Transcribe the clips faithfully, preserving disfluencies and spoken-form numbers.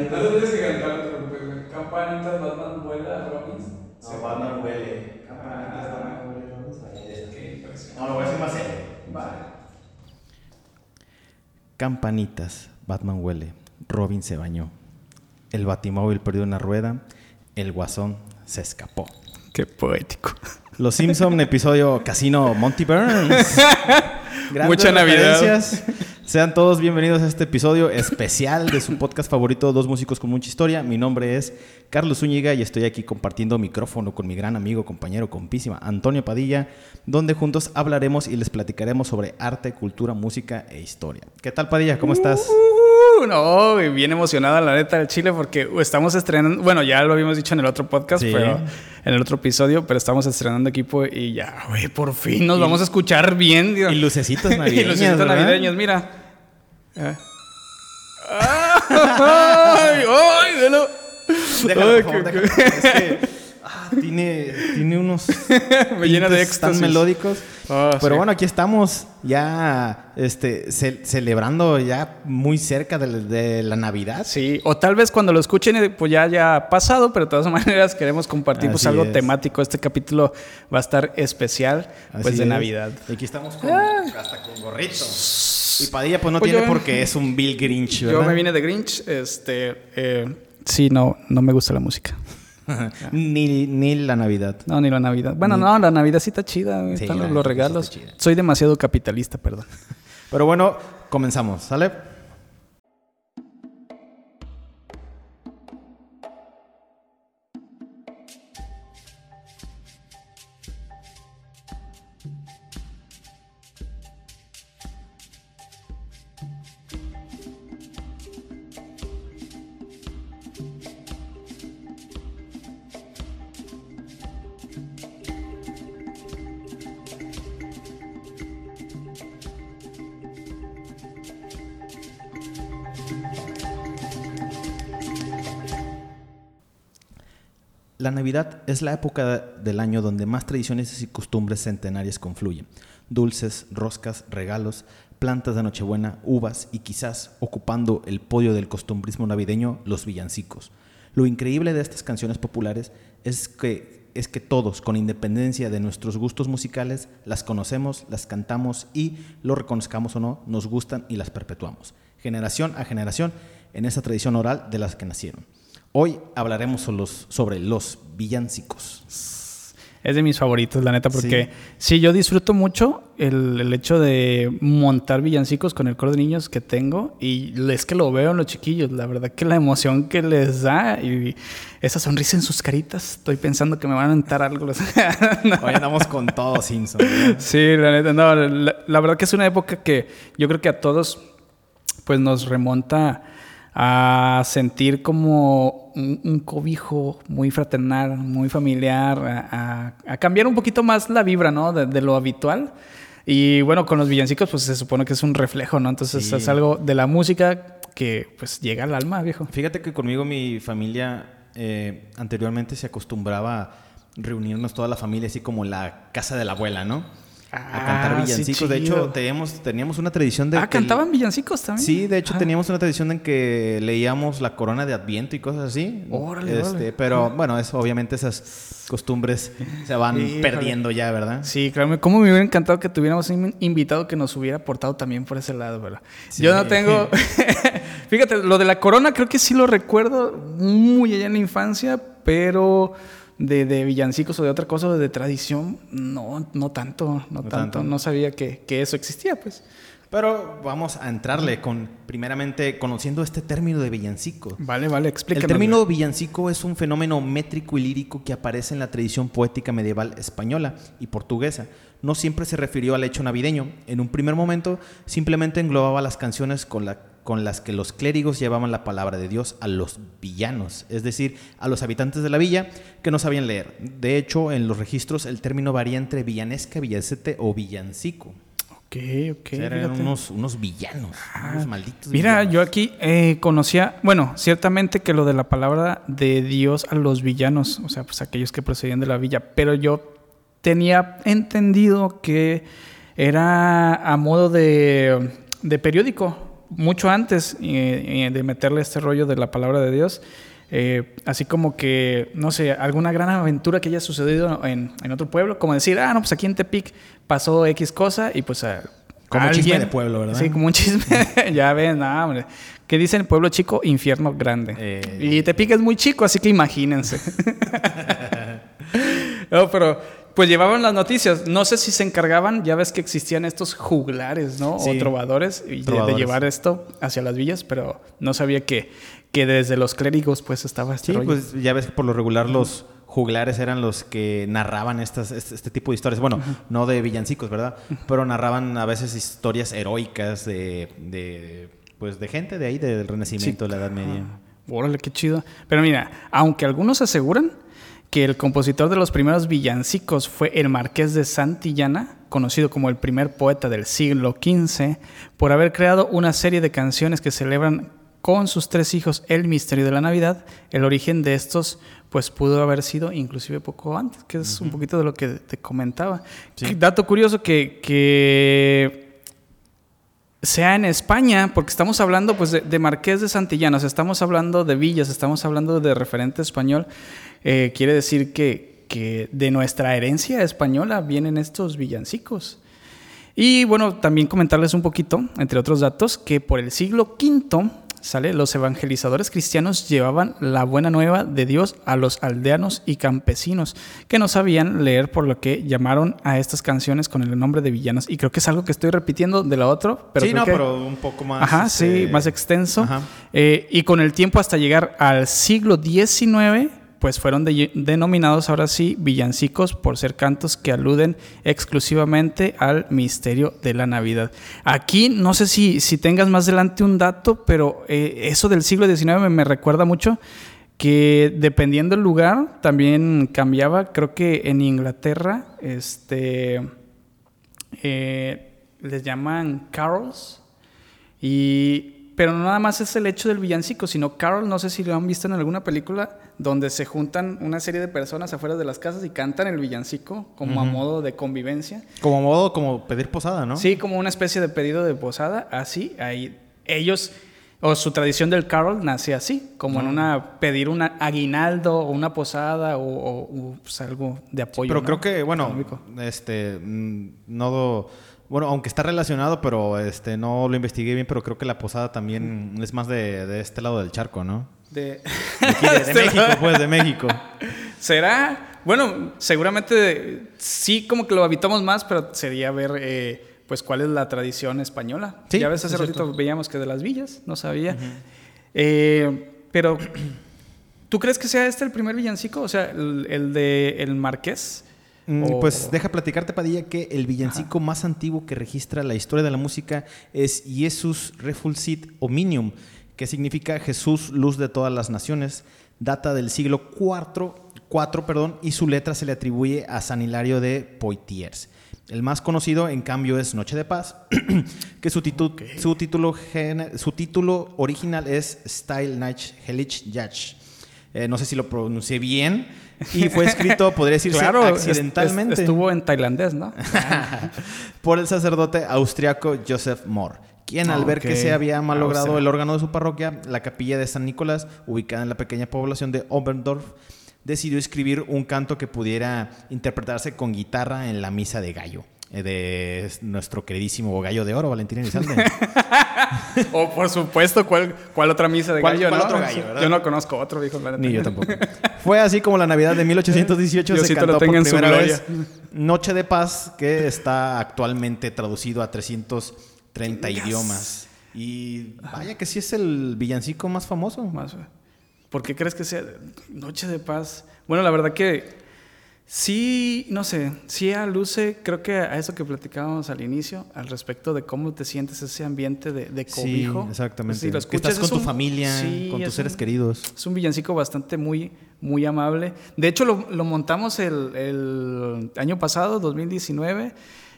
Entonces tienes que cantar otro, pues, campanitas, Batman vuela, Robins. No, Batman huele. Campanitas, Batman huele, Robins. Es que impresionante. No, lo voy a decir más serio. Vale. Campanitas, Batman huele, Robin se bañó. El batimóvil perdió una rueda, el guasón se escapó. Qué poético. Los Simpson episodio Casino Monty Burns. Mucha Navidad. Sean todos bienvenidos a este episodio especial de su podcast favorito, Dos Músicos con Mucha Historia. Mi nombre es Carlos Zúñiga y estoy aquí compartiendo micrófono con mi gran amigo, compañero, compísima, Antonio Padilla, donde juntos hablaremos y les platicaremos sobre arte, cultura, música e historia. ¿Qué tal, Padilla? ¿Cómo estás? Uh, no, bien emocionada la neta del Chile porque estamos estrenando, bueno, ya lo habíamos dicho en el otro podcast, sí. pero... en el otro episodio, pero estamos estrenando equipo y ya, güey, por fin nos y, vamos a escuchar bien. Digo. Y lucecitos navideños, y lucecitos ¿verdad? navideños, mira. Eh. ¡Ay! ¡Ay! Déjalo. Déjalo, ay, por favor, que, déjalo. Es que ah, tiene, tiene unos me llena de éxtasis tan melódicos. Oh, pero sí. Bueno, aquí estamos ya este, ce- celebrando ya muy cerca de, de la Navidad. Sí, o tal vez cuando lo escuchen pues ya haya pasado, pero de todas maneras queremos compartir pues, algo es. temático. Este capítulo va a estar especial pues, de es. Navidad. Y aquí estamos con, ah. hasta con gorrito. Y Padilla pues no pues tiene yo, porque es un Bill Grinch, ¿verdad? Yo me vine de Grinch. Este, eh, sí, no, no me gusta la música. ni, ni la Navidad. No, ni la Navidad. Bueno, ni... no, la Navidad sí está chida. Sí, están los, los regalos. Sí Soy demasiado capitalista, perdón. Pero bueno, comenzamos, ¿sale? La Navidad es la época del año donde más tradiciones y costumbres centenarias confluyen. Dulces, roscas, regalos, plantas de Nochebuena, uvas y quizás, ocupando el podio del costumbrismo navideño, los villancicos. Lo increíble de estas canciones populares es que, es que todos, con independencia de nuestros gustos musicales, las conocemos, las cantamos y, lo reconozcamos o no, nos gustan y las perpetuamos, generación a generación, en esa tradición oral de las que nacieron. Hoy hablaremos sobre los villancicos. Es de mis favoritos, la neta, porque sí, sí yo disfruto mucho el, el hecho de montar villancicos con el coro de niños que tengo. Y es que lo veo en los chiquillos, la verdad que la emoción que les da y esa sonrisa en sus caritas. Estoy pensando que me van a aventar algo. no. Hoy andamos con todo, Simpson. Sí, la neta, no, la, la verdad que es una época que yo creo que a todos pues nos remonta a sentir como un, un cobijo muy fraternal, muy familiar, a, a, a cambiar un poquito más la vibra, ¿no? De, de lo habitual. Y bueno, con los villancicos, pues se supone que es un reflejo, ¿no? Entonces sí. es algo de la música que pues llega al alma, viejo. Fíjate que conmigo mi familia eh, anteriormente se acostumbraba a reunirnos toda la familia, así como la casa de la abuela, ¿no? A cantar ah, villancicos. Sí, de hecho, teníamos, teníamos una tradición de... Ah, ¿cantaban villancicos también? Sí, de hecho, ah. teníamos una tradición en que leíamos la corona de Adviento y cosas así. Órale, este, órale. Pero, bueno, eso, obviamente esas costumbres se van sí, perdiendo ya, ¿verdad? Sí, claro. Cómo me hubiera encantado que tuviéramos un invitado que nos hubiera aportado también por ese lado, ¿verdad? Sí. Yo no tengo... Fíjate, lo de la corona creo que sí lo recuerdo muy allá en la infancia, pero... De, de villancicos o de otra cosa, de tradición, no, no tanto, no, no tanto. tanto. No sabía que, que eso existía, pues. Pero vamos a entrarle con, primeramente, conociendo este término de villancico. Vale, vale, explícanos. El término villancico es un fenómeno métrico y lírico que aparece en la tradición poética medieval española y portuguesa. No siempre se refirió al hecho navideño. En un primer momento, simplemente englobaba las canciones con la con las que los clérigos llevaban la palabra de Dios a los villanos, es decir, a los habitantes de la villa que no sabían leer. De hecho, en los registros el término varía entre villanesca, villacete o villancico. Ok, ok. O sea, eran unos, unos villanos, ah, unos malditos mira, villanos. Yo aquí eh, conocía, bueno, ciertamente que lo de la palabra de Dios a los villanos, o sea, pues aquellos que procedían de la villa, pero yo tenía entendido que era a modo de, de periódico. mucho antes eh, de meterle este rollo de la palabra de Dios, eh, así como que, no sé, alguna gran aventura que haya sucedido en, en otro pueblo, como decir, ah, no, pues aquí en Tepic pasó X cosa y pues... A, como un chisme de pueblo, ¿verdad? Sí, como un chisme. Ya ven, ah, hombre. ¿Qué dicen? Pueblo chico, infierno grande. Eh, y Tepic es muy chico, así que imagínense. No, pero pues llevaban las noticias. No sé si se encargaban, ya ves que existían estos juglares, ¿no? Sí, o trovadores, y trovadores. De, de llevar esto hacia las villas, pero no sabía que, que desde los clérigos pues estaba este rollo. Sí, pues ya ves que por lo regular los... juglares eran los que narraban estas, este, este tipo de historias. Bueno, uh-huh. no de villancicos, ¿verdad? Uh-huh. Pero narraban a veces historias heroicas de, de, pues de gente de ahí, del Renacimiento, sí. de la Edad Media. Uh-huh. Órale, qué chido. Pero mira, aunque algunos aseguran que el compositor de los primeros villancicos fue el Marqués de Santillana, conocido como el primer poeta del siglo quince, por haber creado una serie de canciones que celebran con sus tres hijos el misterio de la Navidad, el origen de estos pues pudo haber sido inclusive poco antes, que es uh-huh. un poquito de lo que te comentaba. Sí. Dato curioso que, que sea en España, porque estamos hablando pues de, de Marqués de Santillana, o sea, estamos hablando de villas, estamos hablando de referente español, eh, quiere decir que, que de nuestra herencia española vienen estos villancicos. Y bueno, también comentarles un poquito, entre otros datos, que por el siglo quinto, ¿sale? Los evangelizadores cristianos llevaban la buena nueva de Dios a los aldeanos y campesinos que no sabían leer, por lo que llamaron a estas canciones con el nombre de villanas. Y creo que es algo que estoy repitiendo de la otra, pero sí, creo no, que... pero un poco más. Ajá, este... sí, más extenso. Ajá. Eh, y con el tiempo hasta llegar al siglo diecinueve, pues fueron de, denominados ahora sí villancicos por ser cantos que aluden exclusivamente al misterio de la Navidad. Aquí no sé si, si tengas más adelante un dato, pero eh, eso del siglo diecinueve me, me recuerda mucho que dependiendo del lugar también cambiaba. Creo que en Inglaterra este, eh, les llaman carols y... Pero no nada más es el hecho del villancico, sino carol, no sé si lo han visto en alguna película, donde se juntan una serie de personas afuera de las casas y cantan el villancico como uh-huh. a modo de convivencia. Como modo, como pedir posada, ¿no? Sí, como una especie de pedido de posada, así. Ahí ellos, o su tradición del carol nace así, como uh-huh. en una, pedir un aguinaldo o una posada o, o, o pues, algo de apoyo. Sí, pero ¿no? creo que, bueno, económico. este, no... Do... Bueno, aunque está relacionado, pero este no lo investigué bien, pero creo que la posada también es más de, de este lado del charco, ¿no? De, de, aquí, de, de México, pues, de México. ¿Será? Bueno, seguramente sí como que lo habitamos más, pero sería ver eh, pues cuál es la tradición española. Sí, ya ves, hace ratito cierto. Veíamos que de las villas, no sabía. Uh-huh. Eh, pero, ¿tú crees que sea este el primer villancico? O sea, el, el de el Marqués... O... Pues deja platicarte, Padilla, que el villancico Ajá. más antiguo que registra la historia de la música es Jesus Refulcit Ominium, que significa Jesús, luz de todas las naciones. Data del siglo cuatro, cuatro perdón, y su letra se le atribuye a San Hilario de Poitiers. El más conocido, en cambio, es Noche de Paz, que su, titu- okay. su, título gen- su título original es Stille Nacht, Heilige Nacht. Eh, no sé si lo pronuncié bien. Y fue escrito, podría decirse, claro, accidentalmente. Es, estuvo en tailandés, ¿no? Por el sacerdote austriaco Josef Mohr, quien al okay. ver que se había malogrado ah, el órgano de su parroquia, la capilla de San Nicolás, ubicada en la pequeña población de Oberndorf, decidió escribir un canto que pudiera interpretarse con guitarra en la misa de gallo. De nuestro queridísimo gallo de oro, Valentín Elizalde. O por supuesto, ¿cuál, cuál otra misa de ¿Cuál, gallo? ¿Cuál no? Otro gallo, ¿verdad? Yo no conozco otro, dijo Valentín. Ni yo tampoco. Fue así como la Navidad de mil ochocientos dieciocho se cantó por primera vez. Noche de Paz, que está actualmente traducido a trescientos treinta yes. idiomas. Y vaya que sí es el villancico más famoso. Más, ¿por qué crees que sea Noche de Paz? Bueno, la verdad que... Sí, no sé, sí aluce, creo que a eso que platicábamos al inicio, al respecto de cómo te sientes ese ambiente de, de cobijo. Sí, exactamente. Si lo escuchas, estás con es un, tu familia, sí, con tus seres un, queridos. Es un villancico bastante muy, muy amable. De hecho, lo, lo montamos el, el año pasado, dos mil diecinueve,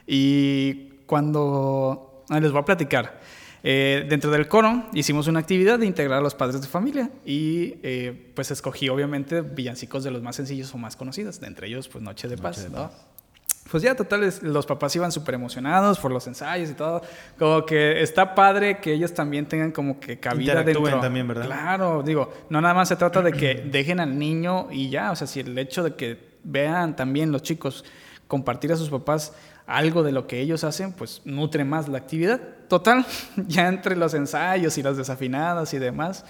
y cuando... Ah, les voy a platicar. Eh, dentro del coro hicimos una actividad de integrar a los padres de familia y eh, pues escogí obviamente villancicos de los más sencillos o más conocidos, de entre ellos pues Noche de Paz, Noche de Paz. ¿no? pues ya, totales, los papás iban súper emocionados por los ensayos y todo. Como que está padre que ellos también tengan como que cabida dentro. Interactúen también, ¿verdad? Claro, digo, no nada más se trata de que dejen al niño y ya. O sea, si el hecho de que vean también los chicos compartir a sus papás algo de lo que ellos hacen, pues nutre más la actividad. Total, ya entre los ensayos y las desafinadas y demás,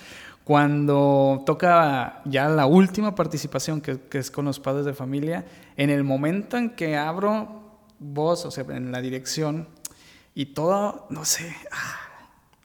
cuando toca ya la última participación, que, que es con los padres de familia, en el momento en que abro voz, o sea, en la dirección, y todo, no sé... Ah.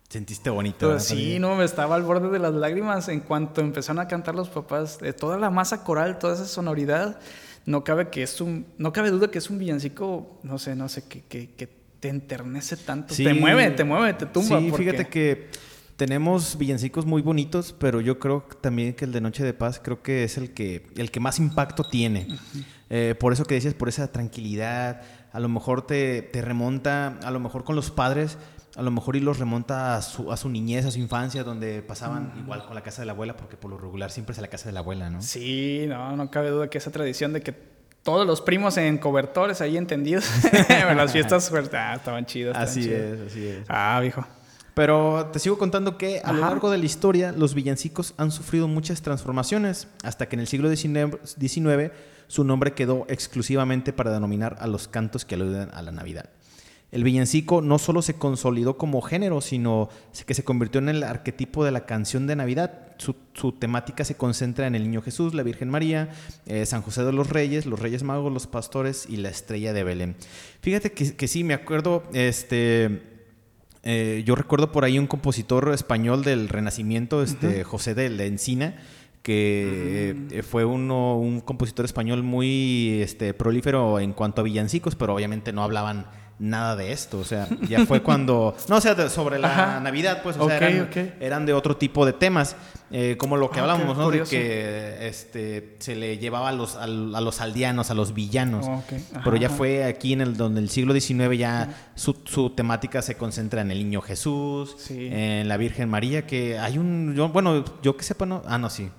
Sentiste bonito. Pues, sí, no, me estaba al borde de las lágrimas en cuanto empezaron a cantar los papás. Eh, toda la masa coral, toda esa sonoridad, no cabe que es un, no cabe duda que es un villancico, no sé, no sé, que, que, que te enternece tanto. Sí, te mueve, te mueve, te tumba. Sí, porque... fíjate que tenemos villancicos muy bonitos, pero yo creo también que el de Noche de Paz creo que es el que, el que más impacto tiene. Uh-huh. Eh, por eso que decías, por esa tranquilidad, a lo mejor te, te remonta, a lo mejor con los padres... A lo mejor y los remonta a su, a su niñez, a su infancia, donde pasaban mm. igual con la casa de la abuela, porque por lo regular siempre es a la casa de la abuela, ¿no? Sí, no, no cabe duda que esa tradición de que todos los primos en cobertores ahí entendidos, las fiestas ah, estaban chidas. Así chidas. es, así es. Ah, viejo. Pero te sigo contando que a Ajá. lo largo de la historia los villancicos han sufrido muchas transformaciones, hasta que en el siglo diecinueve su nombre quedó exclusivamente para denominar a los cantos que aluden a la Navidad. El villancico no solo se consolidó como género, sino que se convirtió en el arquetipo de la canción de Navidad. Su, su temática se concentra en el Niño Jesús, la Virgen María, eh, San José de los Reyes, los Reyes Magos, los pastores y la estrella de Belén. Fíjate que, que sí, me acuerdo, este... Eh, yo recuerdo por ahí un compositor español del Renacimiento, este, uh-huh. José del Encina, que uh-huh. eh, fue uno, un compositor español muy este, prolífero en cuanto a villancicos, pero obviamente no hablaban... nada de esto, o sea, ya fue cuando... No, o sea, de, sobre la Ajá. Navidad, pues, o okay, sea, eran, okay. eran de otro tipo de temas, eh, como lo que hablábamos, okay, ¿no? Curioso. De que este, se le llevaba a los, a los aldeanos, a los villanos. Oh, okay. Ajá, pero ya ajá. fue aquí en el, donde el siglo diecinueve ya su, su temática se concentra en el Niño Jesús, sí. en la Virgen María, que hay un... Yo, bueno, yo que sepa, no... Ah, no, sí.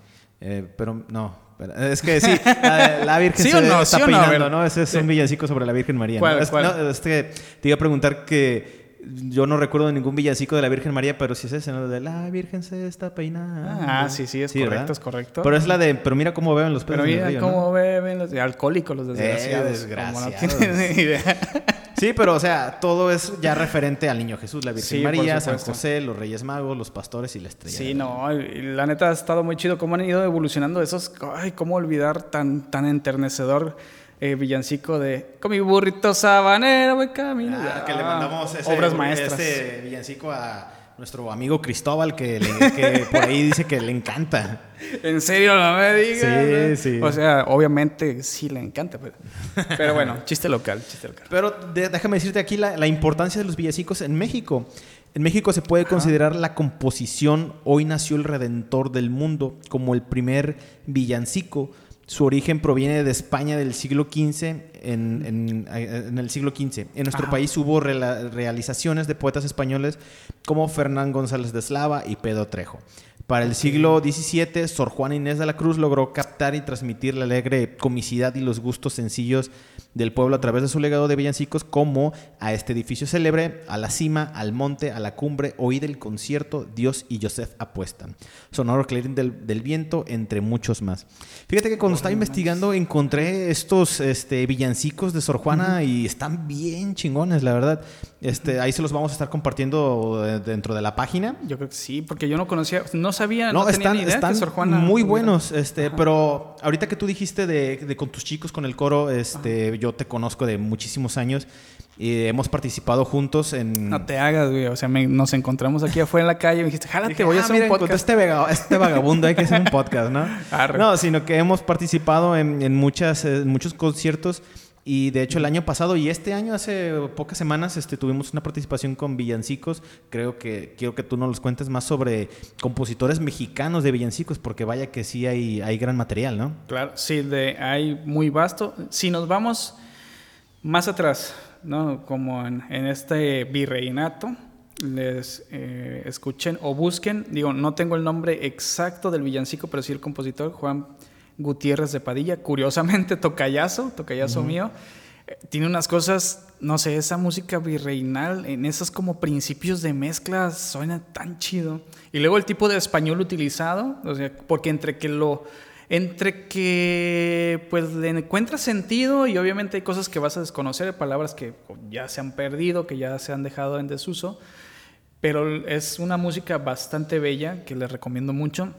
Eh, pero no... Es que sí, la, la Virgen ¿Sí se no? está ¿Sí peinando, no? ¿no? Ese es sí. un villancico sobre la Virgen María. ¿Cuál, ¿no? cuál? No, es que te iba a preguntar que yo no recuerdo ningún villancico de la Virgen María, pero sí es ese, ¿no? De la Virgen se está peinando. Ah, sí, sí, es sí, correcto, ¿verdad? Es correcto. Pero es la de, pero mira cómo beben los pedos. Pero mira río, cómo ¿no? beben los alcohólicos, los desgraciados. Eh, desgraciados. No tienes ni idea. Sí, pero o sea, todo es ya referente al Niño Jesús, la Virgen sí, María, San José, los Reyes Magos, los pastores y la estrella. Sí, no, la neta ha estado muy chido cómo han ido evolucionando esos, ay, cómo olvidar tan, tan enternecedor eh, villancico de con mi burrito sabanero voy camino. Ah, que le mandamos ese, obras maestras. Ese villancico a nuestro amigo Cristóbal que, le, que por ahí dice que le encanta. En serio, no me digas. Sí, sí. O sea, obviamente sí le encanta, pero, pero bueno, chiste local, chiste local. Pero de, déjame decirte aquí la, la importancia de los villancicos en México. En México se puede Ajá. considerar la composición Hoy Nació el Redentor del Mundo como el primer villancico. Su origen proviene de España del siglo quince, en, en, en el siglo quince. En nuestro Ajá. país hubo re- realizaciones de poetas españoles como Fernán González de Eslava y Pedro Trejo. Para el siglo diecisiete, Sor Juana Inés de la Cruz logró captar y transmitir la alegre comicidad y los gustos sencillos del pueblo a través de su legado de villancicos como A este edificio célebre, A la cima, Al monte, A la cumbre, Oíd el concierto, Dios y Josef apuestan, Sonoro clarín del, del viento, entre muchos más. Fíjate que cuando estaba investigando encontré estos este, villancicos de Sor Juana uh-huh. y están bien chingones, la verdad. Este, ahí se los vamos a estar compartiendo dentro de la página. Yo creo que sí, porque yo no conocía... No sabía, no, no tenía están, ni idea están que Sor Juana muy tuviera. Buenos, este, Ajá. pero ahorita que tú dijiste de, de con tus chicos con el coro, este, Ajá. yo te conozco de muchísimos años y hemos participado juntos en... No te hagas, güey, o sea, me, nos encontramos aquí afuera en la calle y me dijiste, jálate, dije, voy ah, a hacer mira, un podcast. Este, vega, este vagabundo hay que hacer un podcast, ¿no? Arre. No, sino que hemos participado en, en, muchas, en muchos conciertos. Y de hecho el año pasado y este año, hace pocas semanas, este, tuvimos una participación con villancicos. Creo que quiero que tú nos los cuentes más sobre compositores mexicanos de villancicos, porque vaya que sí hay, hay gran material, ¿no? Claro, sí, de, hay muy vasto. Si nos vamos más atrás, ¿no? Como en, en este virreinato, les eh, escuchen o busquen. Digo, no tengo el nombre exacto del villancico, pero sí el compositor Juan Gutiérrez de Padilla, curiosamente tocayazo, tocayazo uh-huh. mío, tiene unas cosas, no sé, esa música virreinal, en esos como principios de mezcla suena tan chido. Y luego el tipo de español utilizado, o sea, porque entre que lo... entre que pues le encuentras sentido y obviamente hay cosas que vas a desconocer, palabras que ya se han perdido, que ya se han dejado en desuso, pero es una música bastante bella que les recomiendo mucho.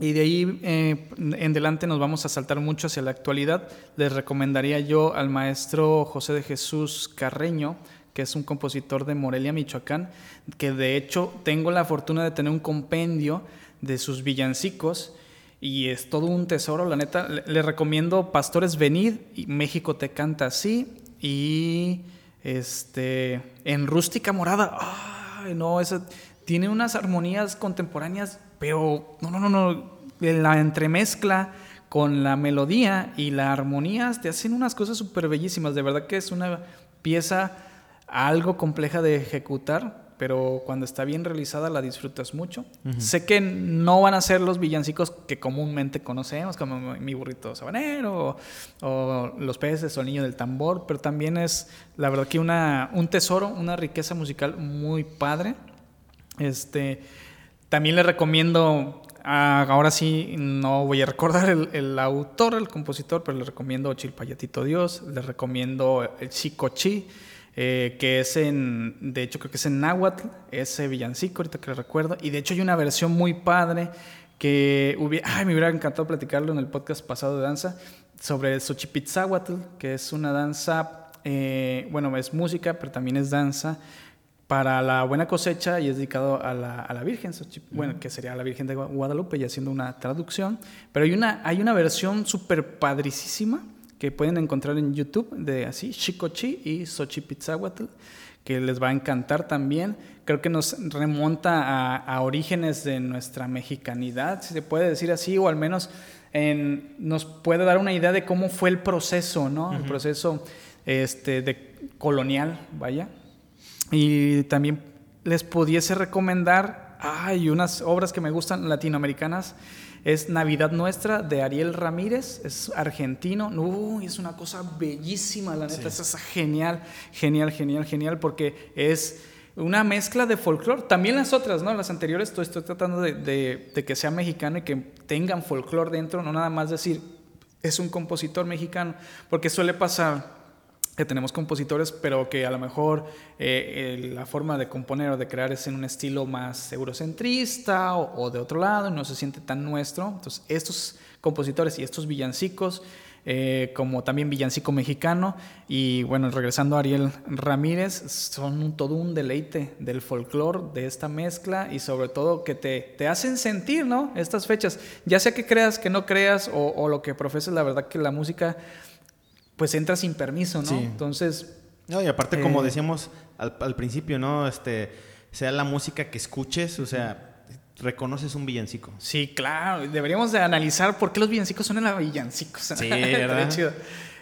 Y de ahí eh, en delante nos vamos a saltar mucho hacia la actualidad. Les recomendaría yo al maestro José de Jesús Carreño, que es un compositor de Morelia, Michoacán, que de hecho tengo la fortuna de tener un compendio de sus villancicos. Y es todo un tesoro, la neta. Le, le recomiendo Pastores Venid, y México te canta así, y este, en Rústica Morada. Ay, no, esa tiene unas armonías contemporáneas, pero no, no, no, no. La entremezcla con la melodía y la armonía te hacen unas cosas súper bellísimas. De verdad que es una pieza algo compleja de ejecutar, pero cuando está bien realizada la disfrutas mucho. Uh-huh. Sé que no van a ser los villancicos que comúnmente conocemos, como Mi burrito sabanero o, o Los peces o El niño del tambor, pero también es, la verdad, que una, un tesoro, una riqueza musical muy padre. Este, también les recomiendo, ah, ahora sí no voy a recordar el, el autor, el compositor, pero les recomiendo Chilpayatito Dios, les recomiendo El Chicochí, Eh, que es en, de hecho creo que es en náhuatl, ese villancico, ahorita que lo recuerdo. Y de hecho hay una versión muy padre que hubiera, ay, me hubiera encantado platicarlo en el podcast pasado de danza, sobre el Xochipitzahuatl, que es una danza, eh, bueno, es música, pero también es danza para la buena cosecha, y es dedicado a la, a la Virgen, bueno, que sería la Virgen de Guadalupe, ya haciendo una traducción. Pero hay una, hay una versión súper padricísima que pueden encontrar en YouTube, de así, Chicochí y Xochipitzahuatl, que les va a encantar también. Creo que nos remonta a, a orígenes de nuestra mexicanidad, si se puede decir así, o al menos en, nos puede dar una idea de cómo fue el proceso, ¿no? Uh-huh. El proceso este, de colonial, vaya. Y también les pudiese recomendar, hay ah, unas obras que me gustan, latinoamericanas, es Navidad Nuestra, de Ariel Ramírez, es argentino. Uy, es una cosa bellísima, la neta, sí. Esa es genial, genial, genial, genial, porque es una mezcla de folclore. También las otras, ¿no? Las anteriores, estoy, estoy tratando de, de, de que sea mexicano y que tengan folclore dentro, no nada más decir, es un compositor mexicano, porque suele pasar que tenemos compositores, pero que a lo mejor eh, eh, la forma de componer o de crear es en un estilo más eurocentrista o, o de otro lado, no se siente tan nuestro. Entonces estos compositores y estos villancicos, eh, como también Villancico Mexicano, y bueno, regresando a Ariel Ramírez, son un, todo un deleite del folclore, de esta mezcla, y sobre todo que te, te hacen sentir, ¿no? Estas fechas, ya sea que creas, que no creas, o, o lo que profeses, la verdad que la música pues entra sin permiso, ¿no? Sí. Entonces... No, y aparte, eh, como decíamos al, al principio, ¿no? Este, sea la música que escuches, o sea, reconoces un villancico. Sí, claro. Deberíamos de analizar por qué los villancicos son en villancicos. Sí, ¿verdad? Chido.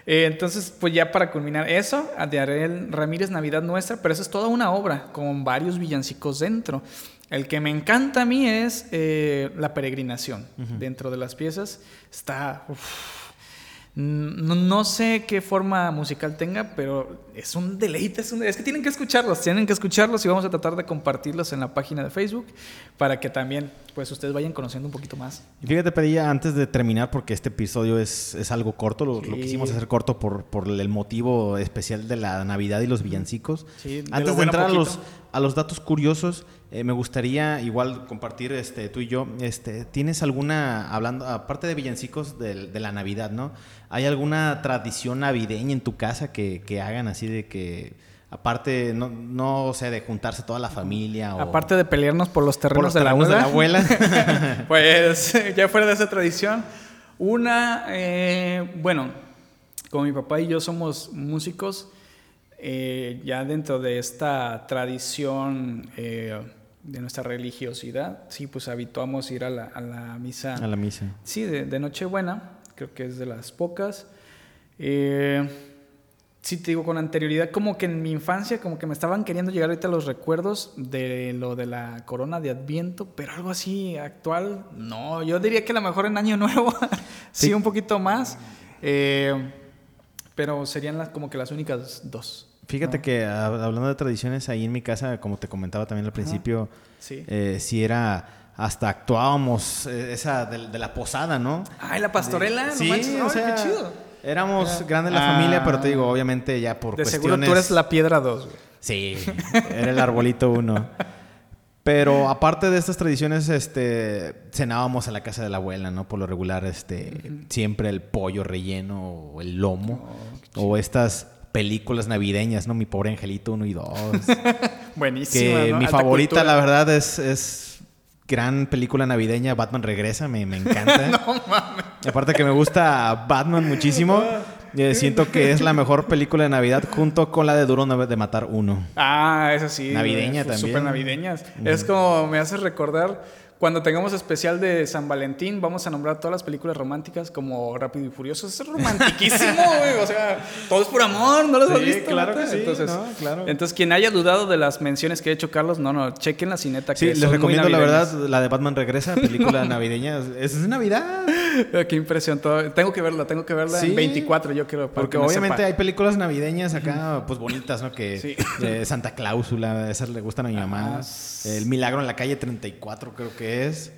Eh, entonces, pues ya para culminar eso, de Ariel Ramírez, Navidad Nuestra, pero eso es toda una obra con varios villancicos dentro. El que me encanta a mí es eh, La Peregrinación. Uh-huh. Dentro de las piezas está... Uf, No, no sé qué forma musical tenga, pero es un deleite, es, un, es que tienen que escucharlos, tienen que escucharlos y vamos a tratar de compartirlos en la página de Facebook para que también pues ustedes vayan conociendo un poquito más. Y fíjate, Padilla, antes de terminar, porque este episodio es, es algo corto, lo, sí. lo quisimos hacer corto por, por el motivo especial de la Navidad y los villancicos. Sí, antes de, lo de bueno entrar a los, a los datos curiosos, eh, me gustaría igual compartir este, tú y yo, este, ¿tienes alguna, hablando aparte de villancicos de, de la Navidad, ¿no? ¿Hay alguna tradición navideña en tu casa que, que hagan así de que, aparte, no, no o sea, de juntarse toda la familia? O aparte de pelearnos por los terrenos, por los terrenos de la abuela. De la abuela. Pues ya fuera de esa tradición, una, eh, bueno, como mi papá y yo somos músicos, eh, ya dentro de esta tradición... Eh, de nuestra religiosidad, sí, pues habituamos ir a la, a la misa. A la misa. Sí, de, de Nochebuena, creo que es de las pocas. Eh, sí, te digo, con anterioridad, como que en mi infancia, como que me estaban queriendo llegar ahorita los recuerdos de lo de la corona de Adviento, pero algo así actual, no. Yo diría que a lo mejor en Año Nuevo, sí, sí, un poquito más. Eh... Pero serían las, como que las únicas dos. Fíjate, ¿no?, que a, hablando de tradiciones, ahí en mi casa, como te comentaba también al principio, sí, eh, sí era, hasta actuábamos eh, esa de, de la posada, ¿no? ¡Ay, la pastorela! De, no sí, manches, no, o sea, qué chido. Éramos era, grandes la ah, familia, pero te digo, obviamente ya por de cuestiones... De seguro tú eres la piedra dos. Sí, era el arbolito uno. Pero aparte de estas tradiciones, este, cenábamos a la casa de la abuela, ¿no? Por lo regular, este, uh-huh, siempre el pollo relleno o el lomo. Oh, o estas películas navideñas, ¿no? Mi pobre angelito uno y dos. Buenísima, que, ¿no?, mi alta favorita, cultura, la verdad, es, es gran película navideña. Batman Regresa, me, me encanta. No mames. Aparte que me gusta Batman muchísimo. Eh, siento que es la mejor película de Navidad junto con la de Duro de Matar uno. Ah, esa sí. Navideña es, también. Súper navideñas. Mm. Es como me hace recordar, cuando tengamos especial de San Valentín, vamos a nombrar todas las películas románticas como Rápido y Furioso. Es romantiquísimo, güey. O sea, todo es por amor, ¿no las sí, has visto? Claro, ¿no? Que sí, entonces, no, claro. Entonces, quien haya dudado de las menciones que ha hecho Carlos, no, no, chequen la cineta. Que sí, les recomiendo, la verdad, la de Batman Regresa, película navideña. Es, es Navidad. Qué impresión. Todo. Tengo que verla, tengo que verla. Sí, en veinticuatro, yo quiero. Porque obviamente sepa, hay películas navideñas acá, pues bonitas, ¿no? Que sí. eh, Santa Cláusula, esas le gustan a mi mamá. Ah, El Milagro en la Calle treinta y cuatro, creo que es.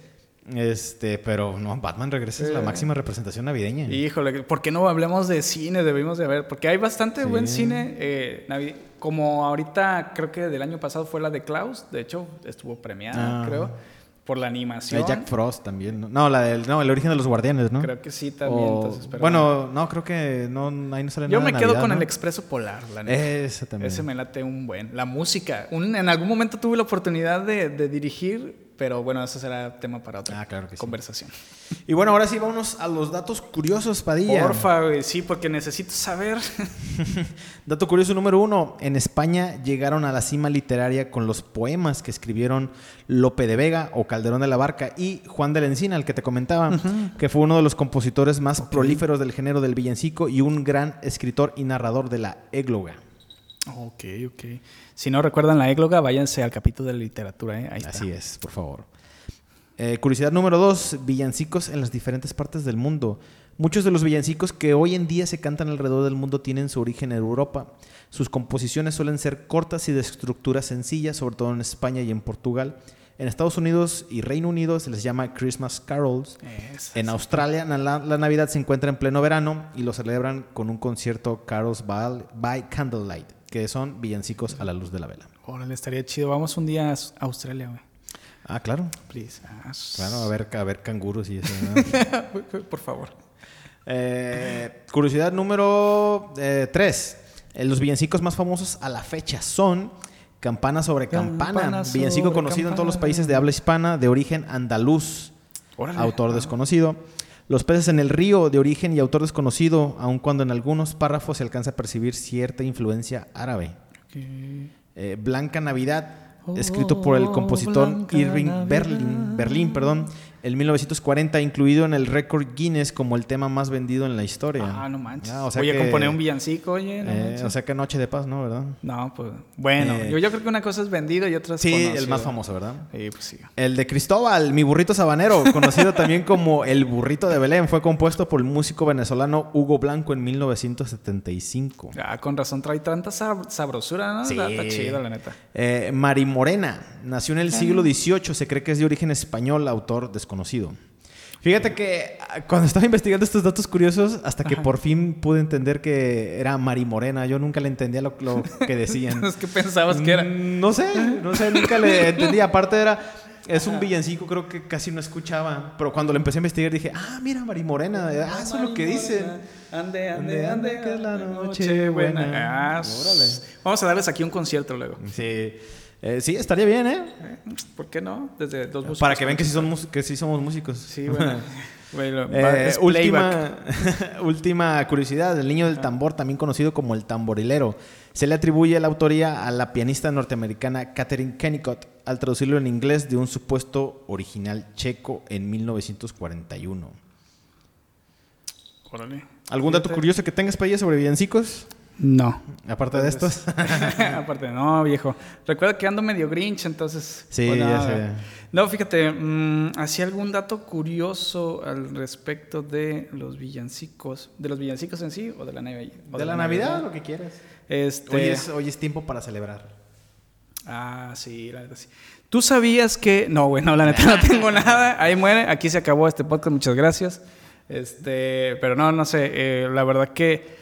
Este, pero no, Batman Regresa es eh. la máxima representación navideña. Híjole, ¿por qué no hablemos de cine? Debimos de haber, porque hay bastante sí. buen cine eh, navideño. Como ahorita, creo que del año pasado fue la de Klaus. De hecho, estuvo premiada, ah. creo. Por la animación. La de Jack Frost también. No, no, la del, no, El Origen de los Guardianes, ¿no? Creo que sí también. O, entonces, pero bueno, no, creo que no, ahí no sale yo nada. Yo me quedo Navidad, con ¿no? El Expreso Polar, la neta. Ese también. Ese me late un buen. La música. Un, en algún momento tuve la oportunidad de, de dirigir, pero bueno, eso será tema para otra ah, claro que conversación. Sí. Y bueno, ahora sí, vámonos a los datos curiosos, Padilla. Porfa, güey, sí, porque necesito saber. Dato curioso número uno. En España llegaron a la cima literaria con los poemas que escribieron Lope de Vega o Calderón de la Barca y Juan del Encina, el que te comentaba, uh-huh, que fue uno de los compositores más okay. prolíferos del género del villancico y un gran escritor y narrador de la égloga. Ok, ok. Si no recuerdan la égloga, váyanse al capítulo de la literatura, ¿eh? Ahí está. Así es, por favor. Eh, curiosidad número dos. Villancicos en las diferentes partes del mundo. Muchos de los villancicos que hoy en día se cantan alrededor del mundo tienen su origen en Europa. Sus composiciones suelen ser cortas y de estructura sencilla, sobre todo en España y en Portugal. En Estados Unidos y Reino Unido se les llama Christmas carols. Esa, en Australia la, la Navidad se encuentra en pleno verano y lo celebran con un concierto Carols by, by Candlelight, que son villancicos a la luz de la vela. Órale, estaría chido. Vamos un día a Australia, güey. Ah, claro. Please. Ah, claro, a ver, a ver canguros y eso, ¿no? Por favor. Eh, curiosidad número tres. Eh, eh, los villancicos más famosos a la fecha son... Campana sobre campana, campana sobre villancico conocido campana. En todos los países de habla hispana, de origen andaluz, Órale. autor desconocido. Los peces en el río, de origen y autor desconocido, aun cuando en algunos párrafos se alcanza a percibir cierta influencia árabe. Okay. Eh, Blanca Navidad, oh, escrito por el compositor Blanca Irving Berlín, Berlín, perdón, en mil novecientos cuarenta, incluido en el récord Guinness como el tema más vendido en la historia. Ah, no manches. Ah, o sea oye, que, componer un villancico, oye. No eh, o sea que Noche de Paz, ¿no? ¿Verdad? No, pues... Bueno, eh, yo, yo creo que una cosa es vendido y otra es sí, conocido. El más famoso, ¿verdad? Sí, pues sí. El de Cristóbal, Mi burrito sabanero, conocido también como El burrito de Belén, fue compuesto por el músico venezolano Hugo Blanco en mil novecientos setenta y cinco. Ah, con razón trae tanta sab- sabrosura, ¿no? Sí. Está, está chido, la neta. Eh, Mari Morena, nació en el siglo dieciocho, se cree que es de origen español, autor desconocido. Conocido. Fíjate que cuando estaba investigando estos datos curiosos, hasta que Ajá. por fin pude entender que era Mari Morena. Yo nunca le entendía lo, lo que decían. ¿Es que pensabas que era? No sé, no sé, nunca le entendía. Aparte era, es un villancico, creo que casi no escuchaba. Pero cuando lo empecé a investigar dije, ah, mira, Mari Morena. Ah, eso es lo que dicen. Ande, ande, ande, que es la noche buena. Ah, órale. Vamos a darles aquí un concierto luego. Sí. Eh, sí, estaría bien, ¿eh? ¿Por qué no? Desde Dos Músicos. Para que vean que sí, son mus- que sí somos músicos. Sí, bueno. bueno eh, última, última curiosidad. El niño del tambor, también conocido como el tamborilero. Se le atribuye la autoría a la pianista norteamericana Catherine Kennicott al traducirlo en inglés de un supuesto original checo en mil novecientos cuarenta y uno. Órale. ¿Algún dato curioso que tengas para ella sobre villancicos? No. ¿Aparte de estos? Aparte, no, viejo. Recuerdo que ando medio grinch, entonces... Sí, bueno, ya sé. No, fíjate, mmm, hacía algún dato curioso al respecto de los villancicos. ¿De los villancicos en sí o de la Navidad? De, de la Navidad, Navidad, lo que quieras. Este... Hoy es, hoy es tiempo para celebrar. Ah, sí, la neta sí. ¿Tú sabías que...? No, güey, no, la neta no tengo nada. Ahí muere, aquí se acabó este podcast, muchas gracias. Este, pero no, no sé, eh, la verdad que...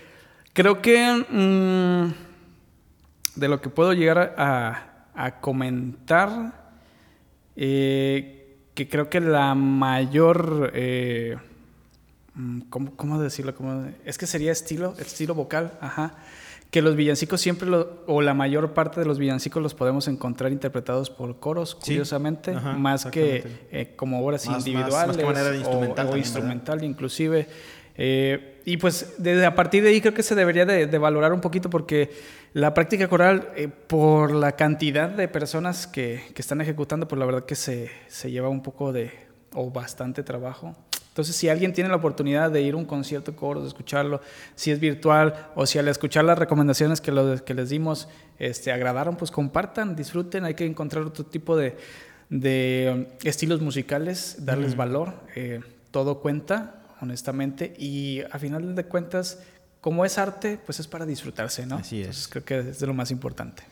Creo que mmm, de lo que puedo llegar a, a comentar, eh, que creo que la mayor, eh, ¿cómo, cómo decirlo? ¿Cómo? Es que sería estilo, estilo vocal, ajá. Que los villancicos siempre, lo, o la mayor parte de los villancicos los podemos encontrar interpretados por coros, sí, curiosamente, ajá, más que eh, como obras más, individuales más, más manera instrumental o, o también, instrumental, ¿verdad? Inclusive. Eh, y pues desde a partir de ahí creo que se debería de, de valorar un poquito, porque la práctica coral, eh, por la cantidad de personas que, que están ejecutando, pues la verdad que se, se lleva un poco de, o bastante trabajo. Entonces, si alguien tiene la oportunidad de ir a un concierto de coros, de escucharlo, si es virtual o si al escuchar las recomendaciones que, lo, que les dimos este, agradaron, pues compartan, disfruten. Hay que encontrar otro tipo de, de estilos musicales, darles mm. valor, eh, todo cuenta, honestamente, y a final de cuentas, como es arte, pues es para disfrutarse, ¿no? Así es. Entonces creo que es de lo más importante.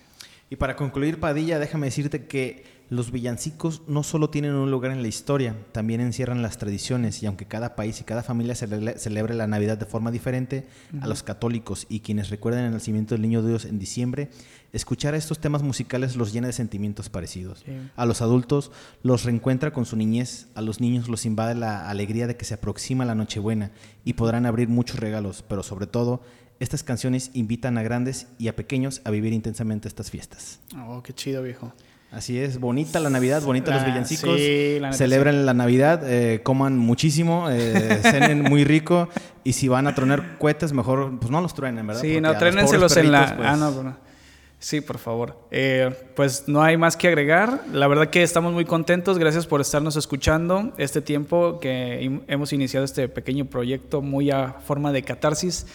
Y para concluir, Padilla, déjame decirte que los villancicos no solo tienen un lugar en la historia, también encierran las tradiciones, y aunque cada país y cada familia cele- celebre la Navidad de forma diferente, uh-huh. a los católicos y quienes recuerdan el nacimiento del Niño Dios en diciembre, escuchar estos temas musicales los llena de sentimientos parecidos. Sí. A los adultos los reencuentra con su niñez, a los niños los invade la alegría de que se aproxima la Nochebuena y podrán abrir muchos regalos, pero sobre todo, estas canciones invitan a grandes y a pequeños a vivir intensamente estas fiestas. Oh, qué chido, viejo. Así es, bonita la Navidad, bonita ah, los villancicos, sí, la celebran sí. la Navidad, eh, coman muchísimo, eh, cenen muy rico, y si van a tronar cohetes, mejor pues no los truenen, ¿verdad? Sí, porque no, trénenselos en la... Pues... Ah, no, bueno. Sí, por favor. Eh, pues no hay más que agregar, la verdad que estamos muy contentos, gracias por estarnos escuchando este tiempo que in- hemos iniciado este pequeño proyecto muy a forma de catarsis,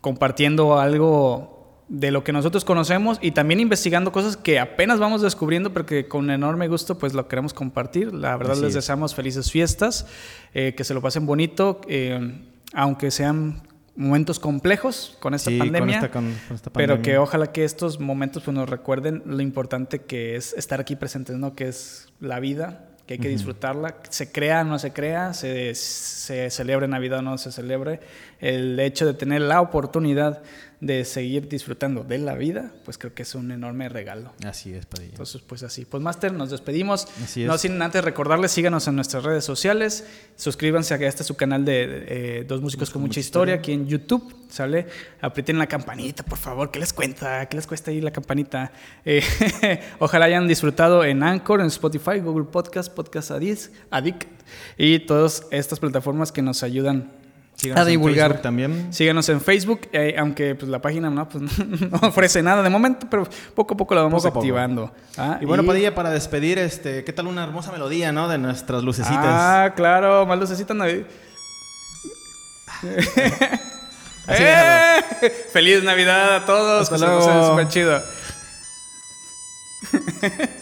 compartiendo algo... de lo que nosotros conocemos y también investigando cosas que apenas vamos descubriendo, pero que con enorme gusto pues lo queremos compartir. La verdad Así les deseamos es. felices fiestas, eh, que se lo pasen bonito, eh, aunque sean momentos complejos con esta, sí, pandemia, con esta, con, con esta pandemia, pero que ojalá que estos momentos pues, nos recuerden lo importante que es estar aquí presentes, ¿no? Que es la vida, que hay que uh-huh. disfrutarla, se crea o no se crea, se, se celebre Navidad o no se celebre, el hecho de tener la oportunidad de seguir disfrutando de la vida, pues creo que es un enorme regalo. Así es, Padilla. Entonces, pues así. Pues, Master, nos despedimos. Así es. No sin antes recordarles, síganos en nuestras redes sociales, suscríbanse a este su canal de eh, Dos Músicos con, con Mucha historia, historia, aquí en YouTube, ¿sale? Aprieten la campanita, por favor, ¿qué les cuenta? ¿Qué les cuesta ahí la campanita? Eh, ojalá hayan disfrutado en Anchor, en Spotify, Google Podcast, Podcast Addict y todas estas plataformas que nos ayudan Síganos a divulgar también. Síganos en Facebook, eh, aunque pues, la página no, pues, no ofrece nada de momento, pero poco a poco la vamos poco activando. Ah, y bueno, y... Padilla, para despedir, este, ¿qué tal una hermosa melodía, no? De nuestras lucecitas. Ah, claro, más lucecitas. No... ¡Eh! Feliz Navidad a todos. Hasta luego. Que se lo pasen súper chido.